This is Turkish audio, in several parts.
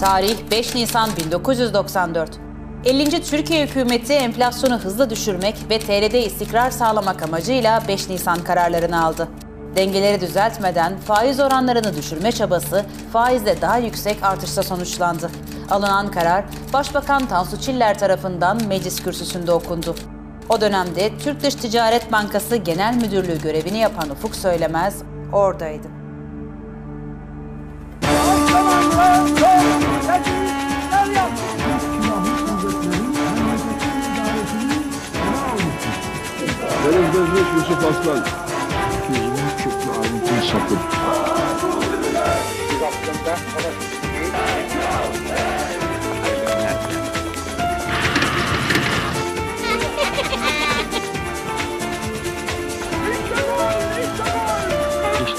Tarih 5 Nisan 1994. 50. Türkiye hükümeti enflasyonu hızla düşürmek ve TL'de istikrar sağlamak amacıyla 5 Nisan kararlarını aldı. Dengeleri düzeltmeden faiz oranlarını düşürme çabası faizle daha yüksek artışla sonuçlandı. Alınan karar Başbakan Tansu Çiller tarafından meclis kürsüsünde okundu. O dönemde Türk Dış Ticaret Bankası Genel Müdürlüğü görevini yapan Ufuk Söylemez oradaydı. İşte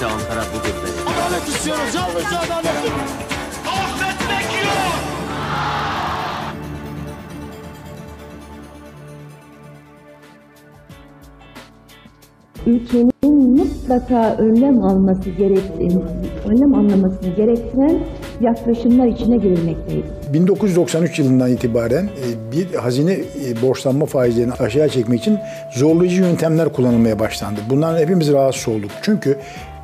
Ankara budur be. Adalet istiyoruz, yalnız adalet. Affetmek yok. Ülkenin mutlaka önlem alması gerektiren yaklaşımlar içine girilmekteyiz. 1993 yılından itibaren bir hazine borçlanma faizlerini aşağı çekmek için zorlayıcı yöntemler kullanılmaya başlandı. Bundan hepimiz rahatsız olduk. Çünkü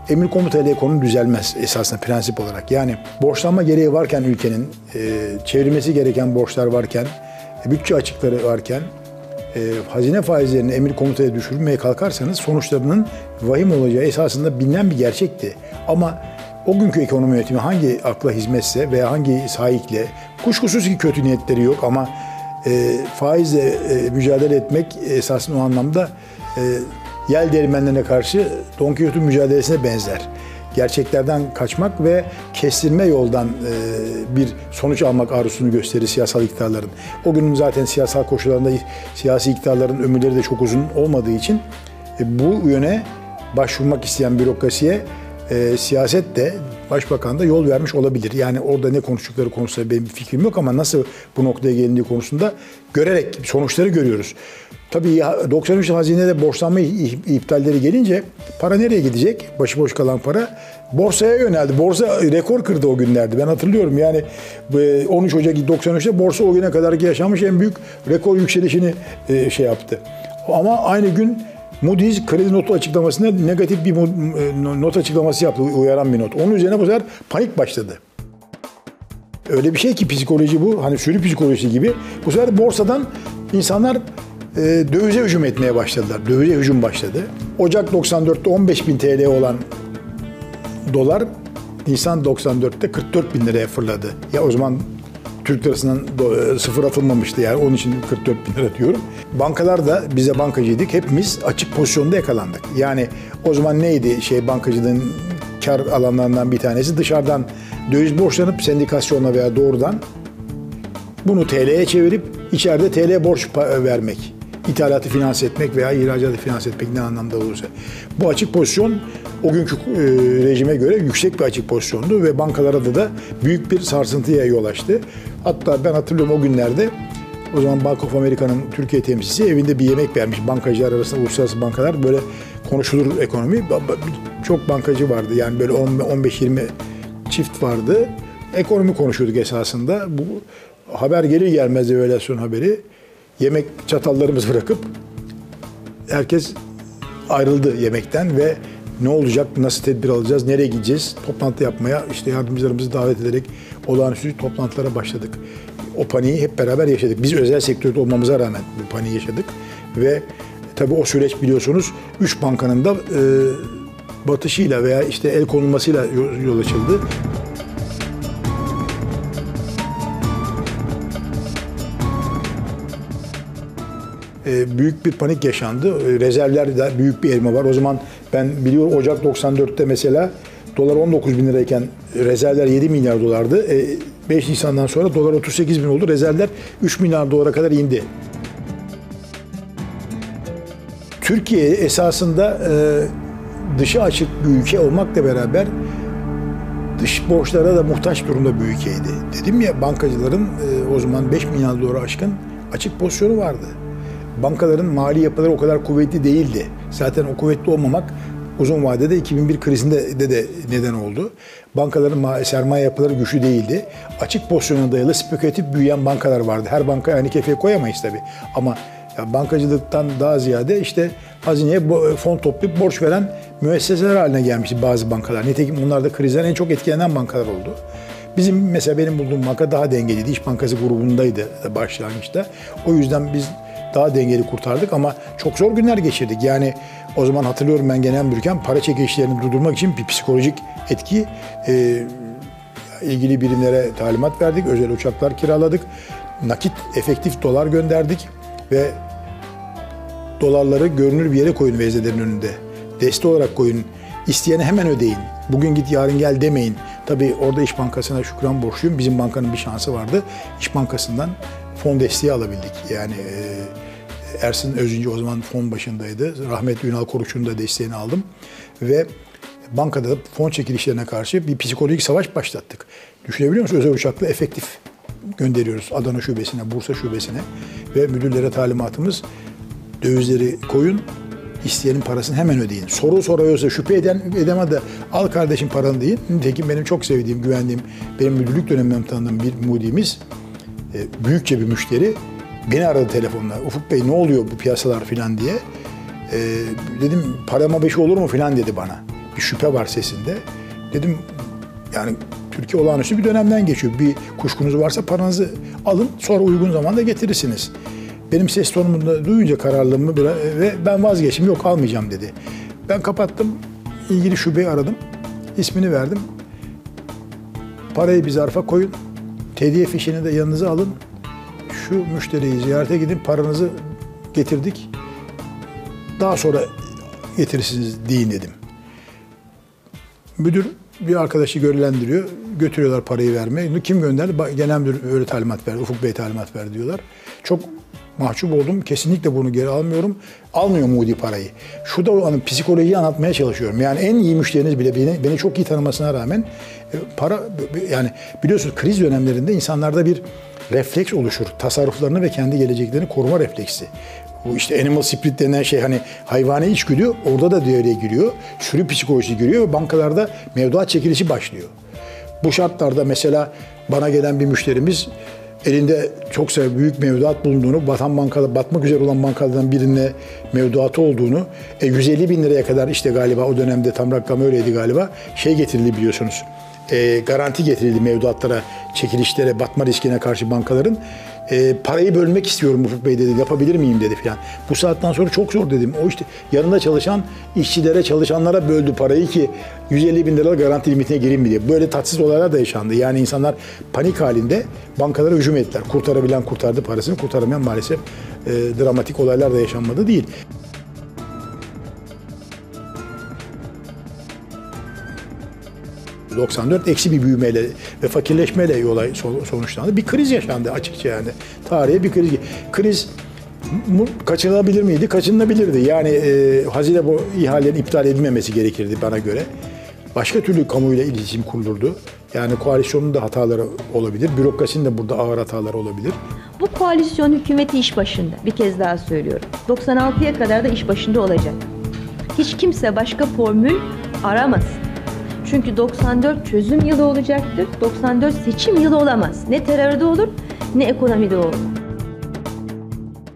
emir komuta ile ekonomi düzelmez esasında prensip olarak. Yani borçlanma gereği varken ülkenin, çevrilmesi gereken borçlar varken, bütçe açıkları varken, hazine faizlerini emir komutaya düşürmeye kalkarsanız sonuçlarının vahim olacağı esasında bilinen bir gerçekti. Ama o günkü ekonomi yönetimi hangi akla hizmetse veya hangi sahikle, kuşkusuz ki kötü niyetleri yok ama faizle mücadele etmek esasında o anlamda yel değirmenlerine karşı Don Quixote'un mücadelesine benzer. Gerçeklerden kaçmak ve kestirme yoldan bir sonuç almak arzusunu gösterir siyasal iktidarların. O günün zaten siyasal koşullarında siyasi iktidarların ömürleri de çok uzun olmadığı için bu yöne başvurmak isteyen bürokrasiye siyaset de başbakan da yol vermiş olabilir. Yani orada ne konuştukları konusunda benim fikrim yok ama nasıl bu noktaya gelindiği konusunda görerek sonuçları görüyoruz. Tabii 93 hazinede borçlanma iptalleri gelince para nereye gidecek? Başıboş kalan para borsaya yöneldi. Borsa rekor kırdı o günlerde. Ben hatırlıyorum yani 13 Ocak 93'te borsa o güne kadarki yaşanmış en büyük rekor yükselişini şey yaptı. Ama aynı gün Moody's kredi notu açıklamasında negatif bir not açıklaması yaptı, uyaran bir not. Onun üzerine bu sefer panik başladı. Öyle bir şey ki psikoloji bu, hani sürü psikolojisi gibi. Bu sefer borsadan insanlar dövize hücum etmeye başladılar. Dövize hücum başladı. Ocak 94'te 15.000 TL olan dolar, Nisan 94'te 44.000 liraya fırladı. Ya o zaman Türk lirasından sıfır atılmamıştı yani onun için 44.000 lira diyorum. Bankalar da bize bankacıydık. Hepimiz açık pozisyonda yakalandık. Yani o zaman neydi bankacılığın kar alanlarından bir tanesi dışarıdan döviz borçlanıp sendikasyonla veya doğrudan bunu TL'ye çevirip içeride TL borç vermek. İthalatı finanse etmek veya ihracatı finanse etmek ne anlamda olursa. Bu açık pozisyon o günkü rejime göre yüksek bir açık pozisyondu ve bankalara da büyük bir sarsıntıya yol açtı. Hatta ben hatırlıyorum o günlerde o zaman Bank of America'nın Türkiye temsilcisi evinde bir yemek vermiş. Bankacılar arasında uluslararası bankalar böyle konuşulur ekonomi. Çok bankacı vardı yani böyle 15-20 çift vardı. Ekonomi konuşuyorduk esasında. Bu haber gelir gelmez evaluasyon haberi. Yemek çatallarımızı bırakıp herkes ayrıldı yemekten ve ne olacak, nasıl tedbir alacağız, nereye gideceğiz? Toplantı yapmaya işte yardımcılarımızı davet ederek olağanüstü toplantılara başladık. O paniği hep beraber yaşadık. Biz özel sektörde olmamıza rağmen bu paniği yaşadık. Ve tabii o süreç biliyorsunuz 3 bankanın da batışıyla veya işte el konulmasıyla yol açıldı. Büyük bir panik yaşandı. Rezervlerde büyük bir erime var. O zaman ben biliyorum Ocak 94'te mesela dolar 19.000 lirayken rezervler 7 milyar dolardı. 5 Nisan'dan sonra dolar 38.000 oldu. Rezervler 3 milyar dolara kadar indi. Türkiye esasında dışa açık bir ülke olmakla beraber dış borçlara da muhtaç durumda bir ülkeydi. Dedim ya bankacıların o zaman 5 milyar dolara aşkın açık pozisyonu vardı. Bankaların mali yapıları o kadar kuvvetli değildi. Zaten o kuvvetli olmamak uzun vadede 2001 krizinde de neden oldu. Bankaların sermaye yapıları güçlü değildi. Açık pozisyona dayalı spekülatif büyüyen bankalar vardı. Her banka aynı kefeye koyamayız tabii. Ama bankacılıktan daha ziyade işte hazineye fon toplayıp borç veren müesseseler haline gelmişti bazı bankalar. Nitekim bunlar da krizden en çok etkilenen bankalar oldu. Bizim mesela benim bulduğum banka daha dengeliydi. İş Bankası grubundaydı başlangıçta. O yüzden biz daha dengeli kurtardık ama çok zor günler geçirdik. Yani o zaman hatırlıyorum ben genel müdürken para çekişlerini durdurmak için bir psikolojik etki ilgili birimlere talimat verdik. Özel uçaklar kiraladık. Nakit, efektif dolar gönderdik ve dolarları görünür bir yere koyun veznelerin önünde. Deste olarak koyun. İsteyene hemen ödeyin. Bugün git yarın gel demeyin. Tabii orada İş Bankası'na şükran borçluyum. Bizim bankanın bir şansı vardı. İş Bankası'ndan fon desteği alabildik. Yani Ersin Özince o zaman fon başındaydı. Rahmetli Ünal Koruç'un da desteğini aldım. Ve bankada fon çekilişlerine karşı bir psikolojik savaş başlattık. Düşünebiliyor musunuz? Özel uçakla efektif gönderiyoruz Adana şubesine, Bursa şubesine. Ve müdürlere talimatımız dövizleri koyun. İsteyenin parasını hemen ödeyin. Soru soruyorsa şüphe edemez de al kardeşim paranı deyin. Nitekim benim çok sevdiğim, güvendiğim, benim müdürlük dönemimden tanıdığım bir Moody'miz, büyükçe bir müşteri beni aradı telefonla. Ufuk Bey ne oluyor bu piyasalar filan diye. Dedim parama beşi olur mu filan dedi bana. Bir şüphe var sesinde. Dedim yani Türkiye olağanüstü bir dönemden geçiyor. Bir kuşkunuz varsa paranızı alın sonra uygun zamanda getirirsiniz. Benim ses tonumu da duyunca kararlılığımı ve ben vazgeçtim, yok almayacağım dedi. Ben kapattım, ilgili şubeyi aradım, ismini verdim. Parayı bir zarfa koyun, tediye fişini de yanınıza alın. Şu müşteriyi ziyarete gidin, paranızı getirdik. Daha sonra getirirsiniz deyin dedim. Müdür bir arkadaşı görevlendiriyor, götürüyorlar parayı vermeye. Kim gönderdi? Genel müdür öyle talimat verdi, Ufuk Bey talimat verdi diyorlar. Çok mahcup oldum. Kesinlikle bunu geri almıyorum. Almıyor Moody parayı. Şu da onun psikolojiyi anlatmaya çalışıyorum. Yani en iyi müşteriniz bile beni çok iyi tanımasına rağmen para yani biliyorsunuz kriz dönemlerinde insanlarda bir refleks oluşur. Tasarruflarını ve kendi geleceklerini koruma refleksi. Bu işte animal spirit denen şey hani hayvani içgüdü orada da devreye giriyor. Sürü psikolojisi giriyor ve bankalarda mevduat çekilişi başlıyor. Bu şartlarda mesela bana gelen bir müşterimiz elinde çok büyük mevduat bulunduğunu, batan bankada, batmak üzere olan bankalardan birine mevduatı olduğunu, 150 bin liraya kadar işte galiba o dönemde tam rakam öyleydi galiba, şey getirildi biliyorsunuz, garanti getirildi mevduatlara, çekilişlere, batma riskine karşı bankaların. Parayı bölmek istiyorum Ufuk Bey dedi, yapabilir miyim dedi filan. Bu saatten sonra çok zor dedim. O işte yanında çalışan işçilere, çalışanlara böldü parayı ki 150 bin lira garanti limitine gireyim mi diye. Böyle tatsız olaylar da yaşandı. Yani insanlar panik halinde bankalara hücum ettiler. Kurtarabilen kurtardı parasını, kurtaramayan maalesef dramatik olaylar da yaşanmadı değil. ...94 eksi bir büyümeyle ve fakirleşmeyle olay sonuçlandı. Bir kriz yaşandı açıkça yani. Tarihe bir kriz. Kriz kaçınılabilir miydi? Kaçınılabilirdi. Yani hazine bu ihalenin iptal edilmemesi gerekirdi bana göre. Başka türlü kamuyla iletişim kurulurdu. Yani koalisyonun da hataları olabilir. Bürokrasinin de burada ağır hataları olabilir. Bu koalisyon hükümeti iş başında. Bir kez daha söylüyorum. 96'ya kadar da iş başında olacak. Hiç kimse başka formül aramaz. Çünkü 94 çözüm yılı olacaktır, 94 seçim yılı olamaz. Ne terörde olur, ne ekonomide olur.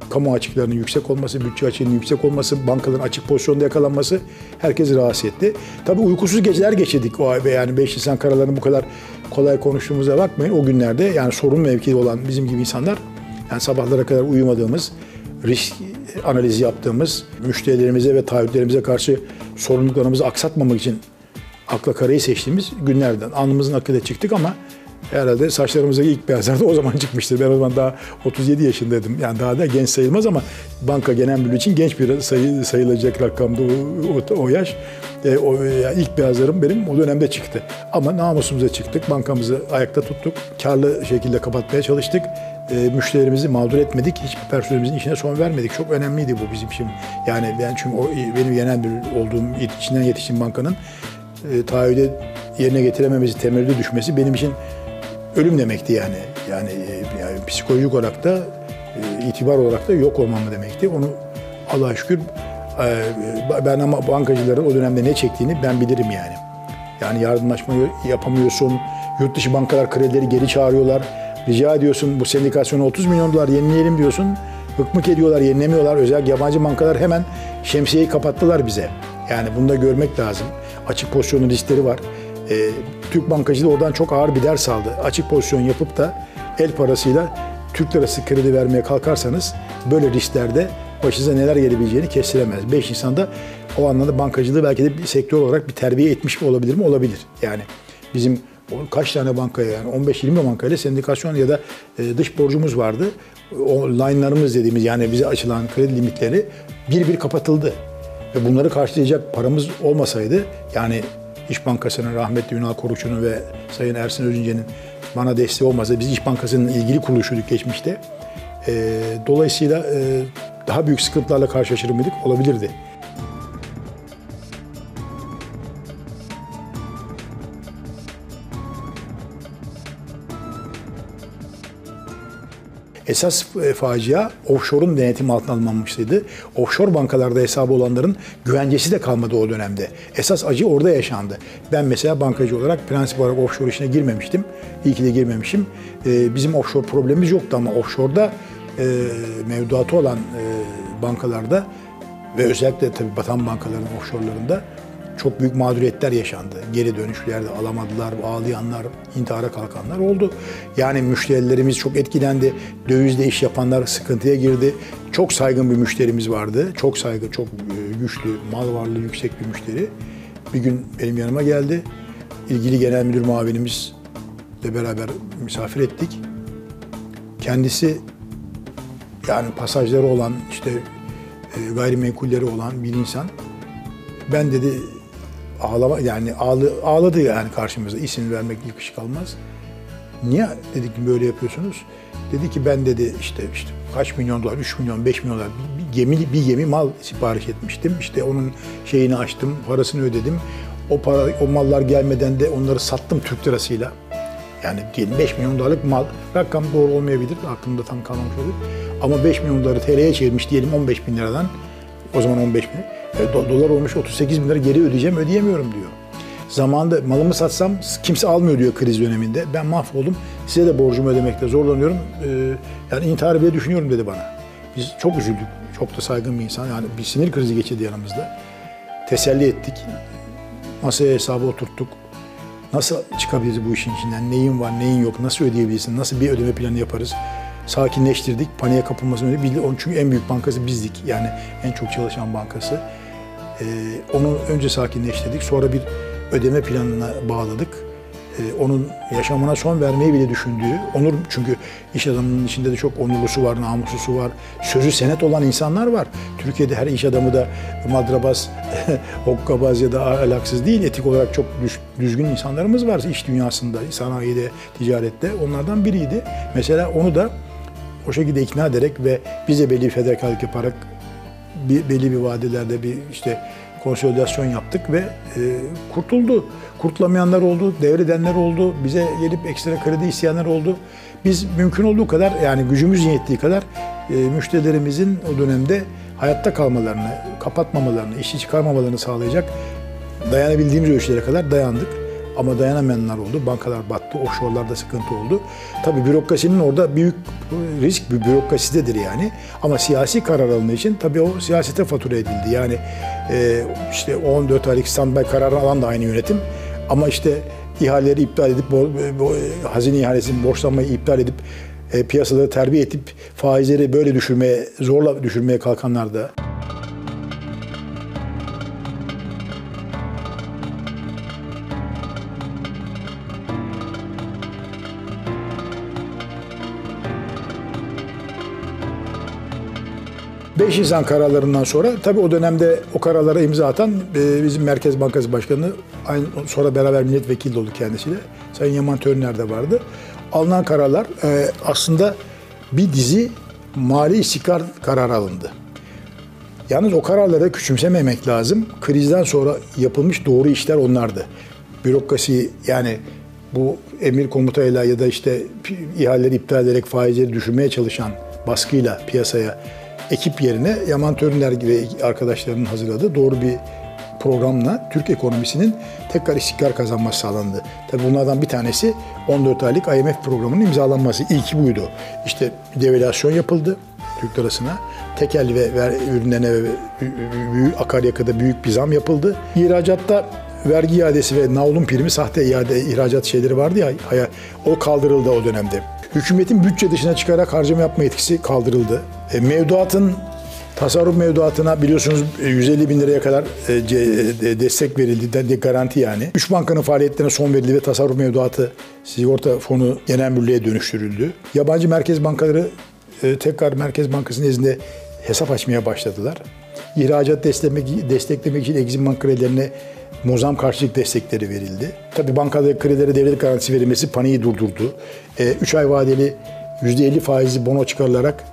Kamu açıklarının yüksek olması, bütçe açığının yüksek olması, bankaların açık pozisyonda yakalanması herkesi rahatsız etti. Tabii uykusuz geceler geçirdik o ay. Yani 5 Nisan kararlarını bu kadar kolay konuştuğumuza bakmayın. O günlerde yani sorun mevkili olan bizim gibi insanlar, yani sabahlara kadar uyumadığımız, risk analizi yaptığımız, müşterilerimize ve taahhütlerimize karşı sorumluluklarımızı aksatmamak için akla karayı seçtiğimiz günlerden, anımızın akıda çıktık ama herhalde saçlarımızdaki ilk beyazlar da o zaman çıkmıştır. Ben o zaman daha 37 yaşındaydım. Yani daha da genç sayılmaz ama banka genel müdürü için genç bir sayılacak rakamdı o yaş. Yani ilk beyazlarım benim o dönemde çıktı. Ama namusumuza çıktık, bankamızı ayakta tuttuk, karlı şekilde kapatmaya çalıştık. Müşterilerimizi mağdur etmedik, hiçbir personelimizin işine son vermedik. Çok önemliydi bu bizim için. Yani ben çünkü benim genel müdür olduğum, içinden yetiştiğim bankanın taahhüde yerine getirememesi, temelli düşmesi benim için ölüm demekti yani. Yani psikolojik olarak da, itibar olarak da yok olmamı demekti. Onu Allah'a şükür Ben ama bankacıların o dönemde ne çektiğini ben bilirim yani. Yani yardımlaşma yapamıyorsun, yurt dışı bankalar kredileri geri çağırıyorlar, rica ediyorsun bu sendikasyonu $30 milyon yenileyelim diyorsun, hıkmık ediyorlar, yenilemiyorlar. Özellikle yabancı bankalar hemen şemsiyeyi kapattılar bize. Yani bunu da görmek lazım. Açık pozisyonun riskleri var. Türk bankacılığı oradan çok ağır bir ders aldı. Açık pozisyon yapıp da el parasıyla Türk lirası kredi vermeye kalkarsanız böyle risklerde başınıza neler gelebileceğini kestiremez. 5 Nisan'da o anlamda bankacılığı belki de bir sektör olarak bir terbiye etmiş olabilir mi? Olabilir. Yani bizim kaç tane bankaya, yani 15-20 bankayla sendikasyon ya da dış borcumuz vardı. O line'larımız dediğimiz, yani bize açılan kredi limitleri bir bir kapatıldı. Ve bunları karşılayacak paramız olmasaydı, yani İş Bankası'nın, rahmetli Ünal Korukçu'nun ve Sayın Ersin Özince'nin bana desteği olmazdı. Biz İş Bankası'nın ilgili kuruluşuyduk geçmişte. Dolayısıyla daha büyük sıkıntılarla karşılaşır mıydık? Olabilirdi. Esas facia offshore'un denetim altına alınmamıştı. Offshore bankalarda hesabı olanların güvencesi de kalmadı o dönemde. Esas acı orada yaşandı. Ben mesela bankacı olarak prensip olarak offshore işine girmemiştim. İyi ki de girmemişim. Bizim offshore problemimiz yoktu ama offshore'da mevduatı olan bankalarda ve özellikle tabii batan bankaların offshore'larında çok büyük mağduriyetler yaşandı. Geri dönüşlerde alamadılar, ağlayanlar, intihara kalkanlar oldu. Yani müşterilerimiz çok etkilendi. Dövizle iş yapanlar sıkıntıya girdi. Çok saygın bir müşterimiz vardı. Çok saygın, çok güçlü, mal varlığı yüksek bir müşteri. Bir gün benim yanıma geldi. İlgili genel müdür muavinimizle beraber misafir ettik. Kendisi yani pasajları olan, işte gayrimenkulleri olan bir insan. Ben dedi ağladı yani karşımızda. İsim vermek yakışık almaz. Niye dedik böyle yapıyorsunuz? Dedi ki ben dedi işte kaç milyon dolar, 3 milyon, 5 milyon dolar bir gemi mal sipariş etmiştim. İşte onun şeyini açtım, parasını ödedim. O mallar gelmeden de onları sattım Türk lirasıyla. Yani diyelim 5 milyon dolarlık mal, rakam doğru olmayabilir, aklımda tam kalmamış olur. Ama 5 milyon doları TL'ye çevirmiş diyelim 15 bin liradan. O zaman 15 bin. Dolar olmuş 38 bin lira geri ödeyeceğim, ödeyemiyorum diyor. Zamanında malımı satsam kimse almıyor diyor kriz döneminde. Ben mahvoldum, size de borcumu ödemekte zorlanıyorum. Yani intihar bile düşünüyorum dedi bana. Biz çok üzüldük, çok da saygın bir insan. Yani bir sinir krizi geçirdi yanımızda. Teselli ettik, masaya hesabı oturttuk. Nasıl çıkabiliriz bu işin içinden, neyin var, neyin yok, nasıl ödeyebilirsin, nasıl bir ödeme planı yaparız? Sakinleştirdik, paniğe kapılmasını önledik. Çünkü en büyük bankası bizdik, yani en çok çalışan bankası. Onu önce sakinleştirdik, sonra bir ödeme planına bağladık. Onun yaşamına son vermeyi bile düşündüğü, onur, çünkü iş adamının içinde de çok onurlusu var, namuslusu var, sözü senet olan insanlar var. Türkiye'de her iş adamı da madrabaz, hokkabaz ya da alaksız değil, etik olarak çok düzgün insanlarımız var iş dünyasında, sanayide, ticarette. Onlardan biriydi. Mesela onu da o şekilde ikna ederek ve bize belli bir fedakarlık yaparak belli bir vadelerde bir işte konsolidasyon yaptık ve kurtuldu. Kurtulamayanlar oldu, devredenler oldu, bize gelip ekstra kredi isteyenler oldu. Biz mümkün olduğu kadar, yani gücümüz yettiği kadar müşterilerimizin o dönemde hayatta kalmalarını, kapatmamalarını, işi çıkarmamalarını sağlayacak dayanabildiğimiz ölçülere kadar dayandık. Ama dayanamayanlar oldu, bankalar battı, offshore'larda sıkıntı oldu. Tabii bürokrasinin orada büyük risk bir bürokrasidedir yani. Ama siyasi karar alındığı için tabii o siyasete fatura edildi. Yani işte 14 aylık standby kararı alan da aynı yönetim. Ama işte ihaleleri iptal edip, hazine ihalesini, borçlanmayı iptal edip, piyasaları terbiye edip, faizleri böyle düşürmeye, zorla düşürmeye kalkanlar da. İş Nisan kararlarından sonra tabii o dönemde o kararlara imza atan bizim Merkez Bankası Başkanı, aynı sonra beraber milletvekili oldu kendisiyle, Sayın Yaman Törüner de vardı. Alınan kararlar aslında bir dizi mali istikrar kararı alındı. Yalnız o kararları küçümsememek lazım. Krizden sonra yapılmış doğru işler onlardı. Bürokrasi, yani bu emir komutayla ya da işte ihaleleri iptal ederek faizleri düşürmeye çalışan baskıyla piyasaya ekip yerine Yaman Törüner gibi arkadaşlarının hazırladığı doğru bir programla Türk ekonomisinin tekrar istikrar kazanması sağlandı. Tabii bunlardan bir tanesi 14 aylık IMF programının imzalanması. İlki buydu. İşte devalüasyon yapıldı Türk lirasına. Tekel ve ürünlerine ve akaryakıda büyük bir zam yapıldı. İhracatta vergi iadesi ve navlun primi, sahte iade ihracat şeyleri vardı ya, o kaldırıldı o dönemde. Hükümetin bütçe dışına çıkarak harcama yapma yetkisi kaldırıldı. Mevduatın, tasarruf mevduatına biliyorsunuz 150 bin liraya kadar destek verildi, garanti yani. İş Bankası'nın faaliyetlerine son verildi ve tasarruf mevduatı sigorta fonu genel müdürlüğe dönüştürüldü. Yabancı merkez bankaları tekrar Merkez Bankası'nın izniyle hesap açmaya başladılar. İhracat desteklemek için Exim Bank kredilerine muzam karşılık destekleri verildi. Tabii bankada kredilere devlet garantisi verilmesi paniği durdurdu. 3 ay vadeli %50 faizli bono çıkarılarak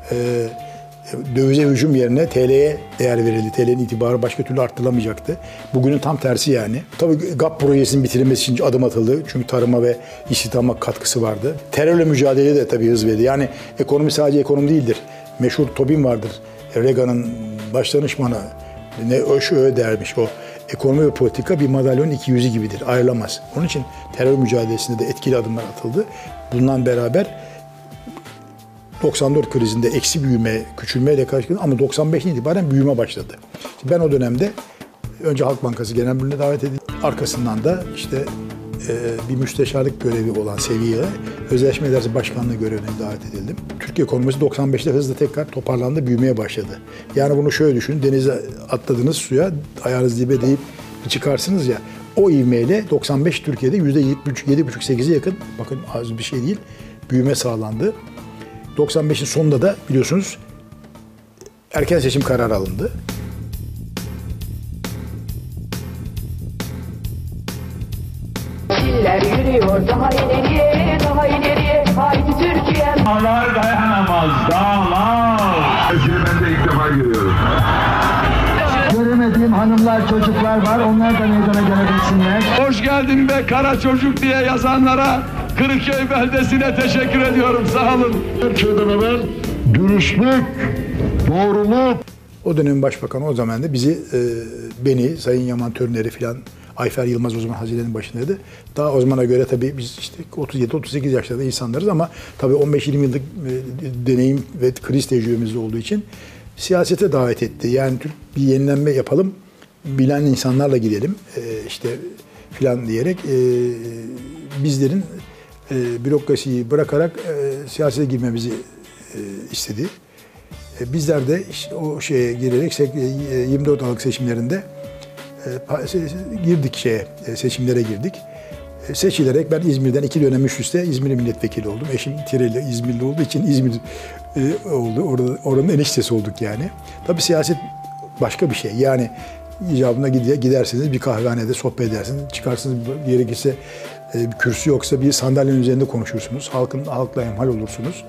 dövize hücum yerine TL'ye değer verildi. TL'nin itibarı başka türlü arttırılamayacaktı. Bugünün tam tersi yani. Tabii GAP projesinin bitirilmesi için adım atıldı. Çünkü tarıma ve istihdama katkısı vardı. Terörle mücadeleye de tabii hız verdi. Yani ekonomi sadece ekonomi değildir. Meşhur Tobin vardır. Reagan'ın baş danışmanı. Öyle dermiş o. Ekonomi ve politika bir madalyonun iki yüzü gibidir. Ayrılamaz. Onun için terör mücadelesinde de etkili adımlar atıldı. Bundan beraber 94 krizinde eksi büyüme, küçülmeyle karşılaştık ama 95'ten itibaren büyüme başladı. Ben o dönemde önce Halk Bankası Genel Müdürlüğü'ne davet edildim. Arkasından da işte bir müsteşarlık görevi olan seviyeyle Özelleştirme İdaresi Başkanlığı görevine davet edildim. Türkiye ekonomisi 95'te hızla tekrar toparlandı, büyümeye başladı. Yani bunu şöyle düşünün, denize atladınız, suya ayağınız dibe deyip çıkarsınız ya, o ivmeyle 95 Türkiye'de %7,5-8'e yakın, bakın az bir şey değil, büyüme sağlandı. 95'in sonunda da biliyorsunuz erken seçim kararı alındı. Çiller yürüyor daha ileriye, daha ileriye. Haydi Türkiye. Dağlar dayanamaz, dağlar. Şimdi ben de ilk defa görüyorum. Göremediğim hanımlar, çocuklar var. Onlar da meydana gelebilsinler. Hoş geldin be kara çocuk diye yazanlara, Kırıkköy beldesine teşekkür ediyorum. Sağ olun. Türkiye'den evvel dürüstlük, doğruluk. O dönemin başbakanı o zaman da bizi, beni, Sayın Yaman Törüner'i filan, Ayfer Yılmaz o zaman hazinenin başındaydı. Daha o zamana göre tabii biz işte 37-38 yaşlarda insanlarız ama tabii 15-20 yıllık deneyim ve kriz tecrübemizde olduğu için siyasete davet etti. Yani bir yenilenme yapalım, bilen insanlarla gidelim işte filan diyerek bizlerin bürokrasiyi bırakarak siyasete girmemizi istedi. Bizler de o şeye girerek 24 Aralık seçimlerinde girdik seçimlere girdik. Seçilerek ben İzmir'den 2 dönem üst üste İzmir'in milletvekili oldum. Eşim Tireli İzmirli olduğu için İzmir oldu. Oranın eniştesi olduk yani. Tabii siyaset başka bir şey. Yani icabına gidersiniz, bir kahvehanede sohbet edersiniz, çıkarsınız gerekirse bir kürsü yoksa bir sandalyenin üzerinde konuşursunuz. Halkla hemhal olursunuz.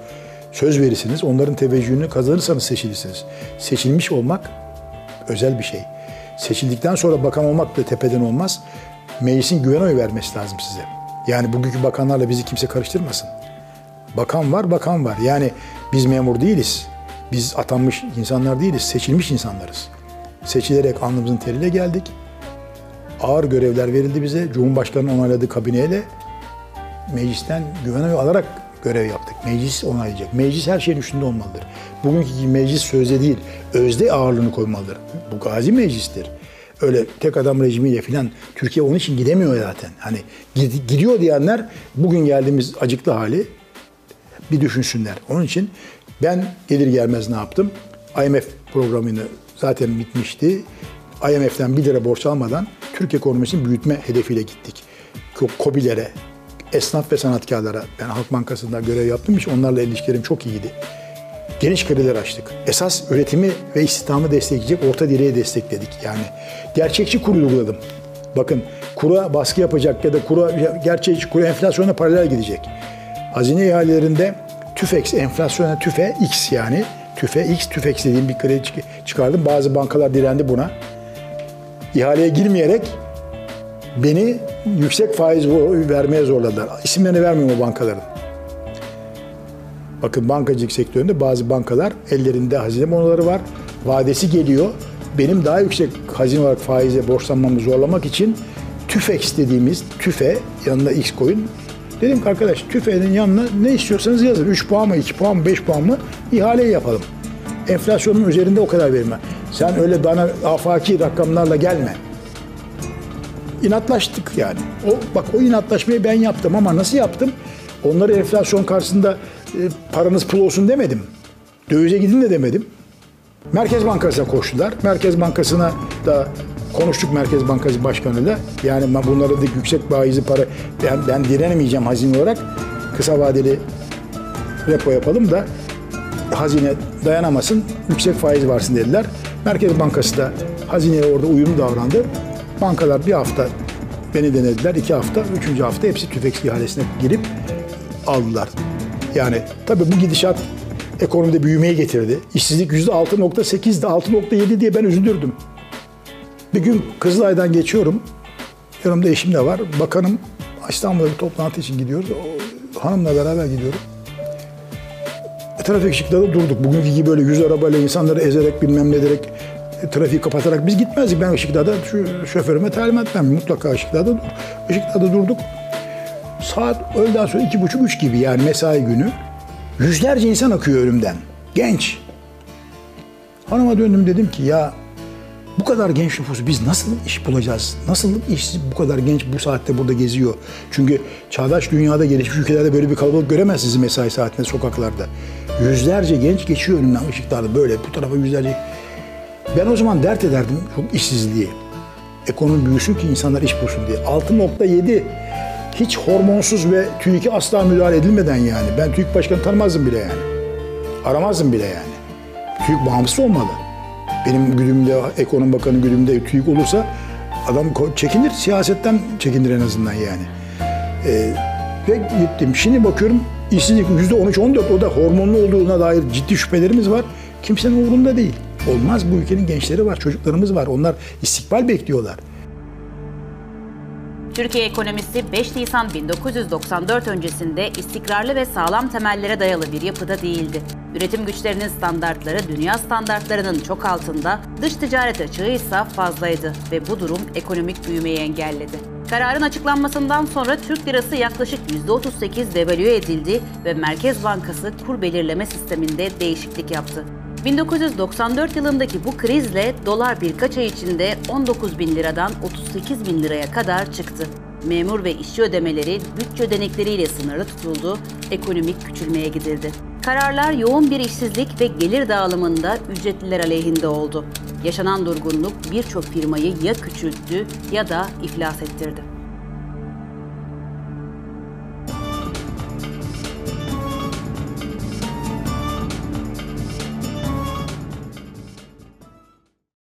Söz verirsiniz. Onların teveccühünü kazanırsanız seçilirsiniz. Seçilmiş olmak özel bir şey. Seçildikten sonra bakan olmak da tepeden olmaz. Meclisin güven oyu vermesi lazım size. Yani bugünkü bakanlarla bizi kimse karıştırmasın. Bakan var. Yani biz memur değiliz. Biz atanmış insanlar değiliz. Seçilmiş insanlarız. Seçilerek alnımızın teriyle geldik. Ağır görevler verildi bize. Cumhurbaşkanı'nın onayladığı kabineyle meclisten güven oyu alarak görev yaptık. Meclis onaylayacak. Meclis her şeyin üstünde olmalıdır. Bugünkü meclis sözde değil, özde ağırlığını koymalıdır. Bu gazi meclistir. Öyle tek adam rejimiyle filan Türkiye onun için gidemiyor zaten. Hani gidiyor diyenler bugün geldiğimiz acıklı hali bir düşünsünler. Onun için ben gelir gelmez ne yaptım? IMF programını zaten bitmişti. IMF'den 1 lira borç almadan Türk ekonomisini büyütme hedefiyle gittik. KOBİ'lere, esnaf ve sanatkarlara, ben Halk Bankası'nda görev yaptım, hiç onlarla ilişkilerim çok iyiydi. Geniş krediler açtık. Esas üretimi ve istihdamı destekleyecek orta direği destekledik. Yani gerçekçi kur uyguladım. Bakın kura baskı yapacak ya da gerçekçi kura enflasyona paralel gidecek. Hazine ihalelerinde TÜFEX, enflasyona TÜFEX yani. TÜFEX dediğim bir kredi çıkardım. Bazı bankalar direndi buna. İhaleye girmeyerek beni yüksek faiz vermeye zorladılar. İsimlerini vermiyorum o bankaların. Bakın bankacılık sektöründe bazı bankalar ellerinde hazine bonoları var. Vadesi geliyor. Benim daha yüksek hazine olarak faize borçlanmamı zorlamak için TÜFEX dediğimiz TÜFE yanına X koyun. Dedim ki arkadaş TÜFE'nin yanına ne istiyorsanız yazın. 3 puan mı, 2 puan mı, 5 puan mı ihaleyi yapalım. Enflasyonun üzerinde o kadar verme. Sen öyle bana afaki rakamlarla gelme. İnatlaştık yani. O inatlaşmayı ben yaptım ama nasıl yaptım? Onları enflasyon karşısında paranız pul olsun demedim. Dövize gidin de demedim. Merkez Bankası'na koştular. Merkez Bankası'na da konuştuk Merkez Bankası Başkanı'yla. Yani bunlara da yüksek faizli para ben direnemeyeceğim hazine olarak. Kısa vadeli repo yapalım da hazine dayanamasın, yüksek faiz varsın dediler. Merkez Bankası da hazineye orada uyumlu davrandı. Bankalar bir hafta beni denediler, 2 hafta, 3. hafta hepsi TÜFEX ihalesine girip aldılar. Yani tabii bu gidişat ekonomide büyümeye getirdi. İşsizlik %6.8'di, 6.7 diye ben üzülürdüm. Bir gün Kızılay'dan geçiyorum, yanımda eşim de var, bakanım İstanbul'da bir toplantı için gidiyoruz, hanımla beraber gidiyorum. Trafik ışıklarında durduk. Bugünkü gibi böyle 100 arabayla insanları ezerek bilmem ne ederek trafiği kapatarak biz gitmezdik. Ben ışıklarda şu şoförüme talimat vermem. Mutlaka ışıklarda dur. Işıklarda durduk. Saat öğleden sonra 2.30-3 gibi yani mesai günü. Yüzlerce insan akıyor önümden. Genç. Hanıma döndüm dedim ki ya bu kadar genç nüfusu biz nasıl iş bulacağız? Nasıl işsiz bu kadar genç bu saatte burada geziyor? Çünkü çağdaş dünyada gelişmiş ülkelerde böyle bir kalabalık göremezsiniz mesai saatinde sokaklarda. Yüzlerce genç geçiyor önümden ışıklarda böyle bu tarafa yüzlerce. Ben o zaman dert ederdim çok işsizliği. Ekonomi büyüsün ki insanlar iş bulsun diye. 6.7 hiç hormonsuz ve TÜİK'e asla müdahale edilmeden yani. Ben TÜİK Başkanı tanımazdım bile yani. Aramazdım bile yani. TÜİK bağımsız olmalı. Benim güdümde, Ekonomi Bakanı güdümde TÜİK olursa adam çekinir, siyasetten çekinir en azından yani. Ve gittim. Şimdi bakıyorum işsizlik %13-14 o da hormonlu olduğuna dair ciddi şüphelerimiz var. Kimsenin umurunda değil. Olmaz bu ülkenin gençleri var, çocuklarımız var. Onlar istikbal bekliyorlar. Türkiye ekonomisi 5 Nisan 1994 öncesinde istikrarlı ve sağlam temellere dayalı bir yapıda değildi. Üretim güçlerinin standartları dünya standartlarının çok altında, dış ticaret açığı ise fazlaydı ve bu durum ekonomik büyümeyi engelledi. Kararın açıklanmasından sonra Türk lirası yaklaşık %38 devalüe edildi ve Merkez Bankası kur belirleme sisteminde değişiklik yaptı. 1994 yılındaki bu krizle dolar birkaç ay içinde 19.000 liradan 38.000 liraya kadar çıktı. Memur ve işçi ödemeleri bütçe ödenekleriyle sınırlı tutuldu, ekonomik küçülmeye gidildi. Kararlar yoğun bir işsizlik ve gelir dağılımında ücretliler aleyhinde oldu. Yaşanan durgunluk birçok firmayı ya küçülttü ya da iflas ettirdi.